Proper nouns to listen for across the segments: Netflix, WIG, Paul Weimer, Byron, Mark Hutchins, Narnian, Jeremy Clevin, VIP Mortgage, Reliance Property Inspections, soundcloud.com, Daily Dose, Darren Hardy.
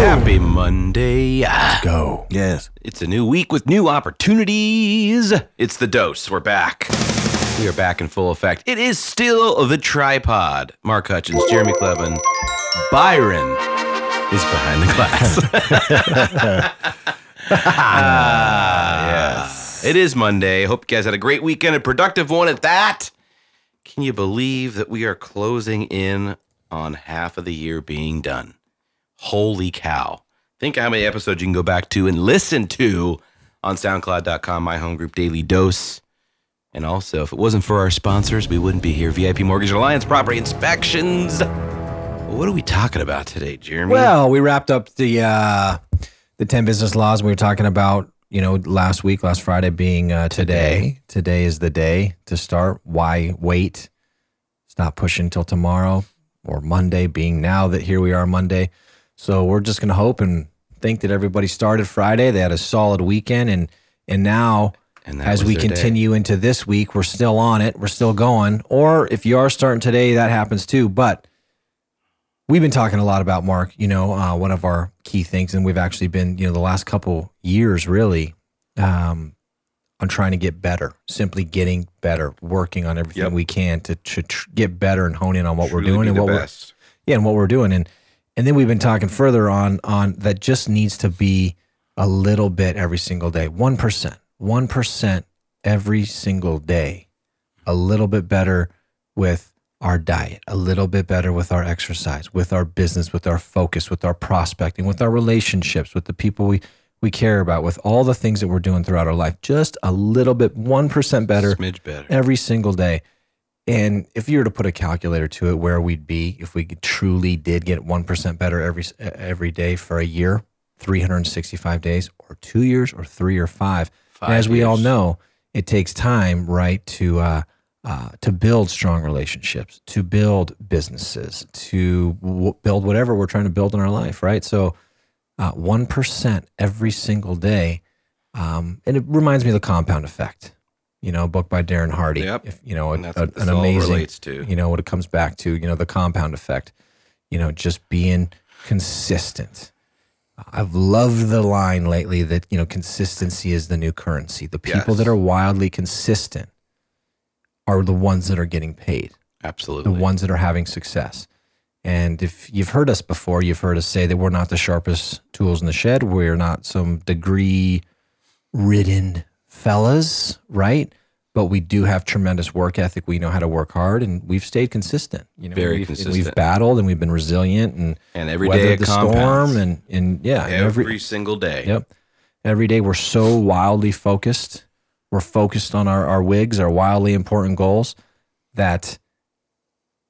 Happy Monday. Go. Yes. It's a new week with new opportunities. It's the Dose. We're back. We are back in full effect. It is still the tripod. Mark Hutchins, Jeremy Clevin, Byron is behind the glass. Yes. It is Monday. Hope you guys had a great weekend, a productive one at that. Can you believe that we are closing in on half of the year being done? Holy cow. Think how many episodes you can go back to and listen to on soundcloud.com, my home group, Daily Dose. And also, if it wasn't for our sponsors, we wouldn't be here. VIP Mortgage, Reliance Property Inspections. What are we talking about today, Jeremy? Well, we wrapped up the 10 business laws we were talking about, you know, last Friday being today. Today is the day to start. Why wait? Stop pushing till tomorrow or Monday being now that here we are Monday. So we're just going to hope and think that everybody started Friday. They had a solid weekend. And now as we continue into this week, we're still on it. We're still going. Or if you are starting today, that happens too. But we've been talking a lot about, Mark, you know, one of our key things, and we've actually been, you know, the last couple years really on trying to get better, simply getting better, working on everything we can to get better and hone in on what we're doing and what we're doing. And then we've been talking further on that just needs to be a little bit every single day, 1% every single day, a little bit better with our diet, a little bit better with our exercise, with our business, with our focus, with our prospecting, with our relationships, with the people we care about, with all the things that we're doing throughout our life, just a little bit, 1% better, smidge better every single day. And if you were to put a calculator to it, where we'd be if we truly did get 1% better every day for a year, 365 days or 2 years or three or five. And as we all know, it takes time, right, to build strong relationships, to build businesses, to build whatever we're trying to build in our life, right? So 1% every single day. And it reminds me of The Compound Effect, you know, a book by Darren Hardy. Yep. If, you know, an amazing, relates to, you know, what it comes back to, you know, the compound effect, you know, just being consistent. I've loved the line lately that, you know, consistency is the new currency. The people that are wildly consistent are the ones that are getting paid. Absolutely. The ones that are having success. And if you've heard us before, you've heard us say that we're not the sharpest tools in the shed. We're not some degree-ridden fellas, right? But we do have tremendous work ethic. We know how to work hard, and we've stayed consistent. You know, very consistent. We've battled, and we've been resilient, and every day the storm, every single day. Yep. Every day we're so wildly focused. We're focused on our WIGs, our wildly important goals, that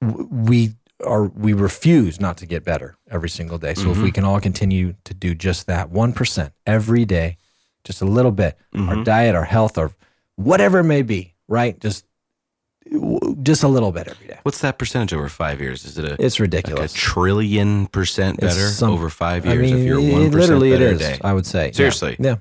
we refuse not to get better every single day. So if we can all continue to do just that, 1% every day, just a little bit, our diet, our health, or whatever it may be, right? Just a little bit every day. What's that percentage over 5 years? Is it it's ridiculous, like 1,000,000,000% better over 5 years? I mean, if you're 1% literally better it is. Day. I would say seriously, yeah.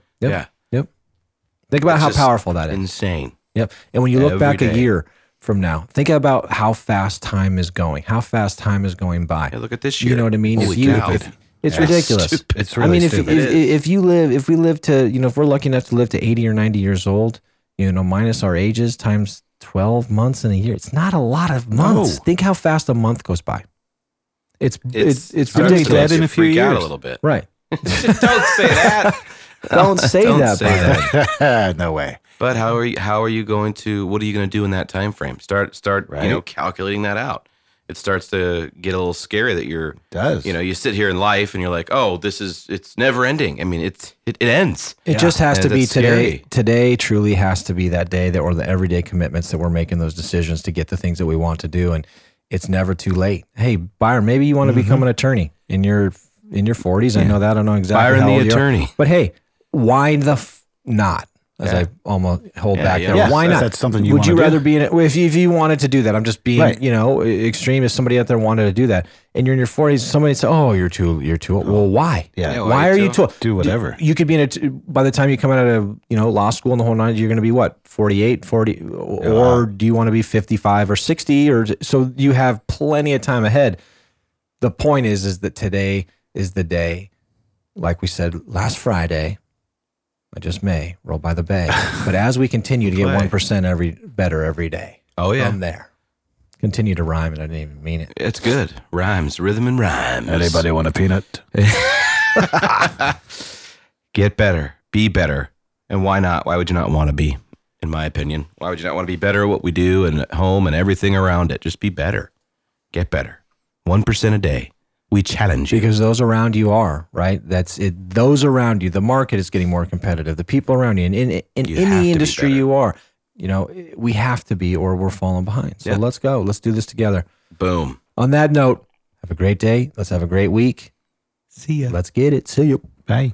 Think about how powerful that is. Insane. Yep. And when you look back a year from now, think about how fast time is going. How fast time is going by. Hey, look at this year. You know what I mean? Holy cow. It's ridiculous. Stupid. It's really stupid. If we're lucky enough to live to 80 or 90 years old, you know, minus our ages times 12 months in a year, it's not a lot of months. No. Think how fast a month goes by. It's ridiculous. Dead in a few years. Out a little bit. Right. Don't say that. Don't say that. No way. But what are you going to do in that time frame? Start right? You know, calculating that out. It starts to get a little scary that you sit here in life and you're like, oh, it's never ending. I mean, it ends. It just has to be today. Scary. Today truly has to be that day the everyday commitments that we're making those decisions to get the things that we want to do. And it's never too late. Hey, Byron, maybe you want to become an attorney in your 40s. Yeah. I know that. I don't know exactly Byron how old the attorney. But hey, why the not? As I almost hold back there. Yes. Why not? That's something you would you rather be in it? If you wanted to do that, I'm just being, extreme. If somebody out there wanted to do that and you're in your 40s, somebody said, oh, you're too old. Well, why? Yeah. Why are you too old? Do whatever. You could be by the time you come out of, you know, law school and the whole nine, you're going to be what? 40, or do you want to be 55 or 60? So you have plenty of time ahead. the point is that today is the day. Like we said last Friday, I just may roll by the bay. But as we continue to get 1% better every day. Oh yeah, from there. Continue to rhyme, and I didn't even mean it. It's good. Rhymes, rhythm, and rhymes. Anybody want a peanut? Get better, be better, and why not? Why would you not want to be? In my opinion, why would you not want to be better at what we do and at home and everything around it? Just be better, get better. 1% a day. We challenge you. Because those around you are, right? That's it. Those around you, the market is getting more competitive. The people around you, and in any industry you are, you know, we have to be, or we're falling behind. So let's go. Let's do this together. Boom. On that note, have a great day. Let's have a great week. See ya. Let's get it. See you. Bye.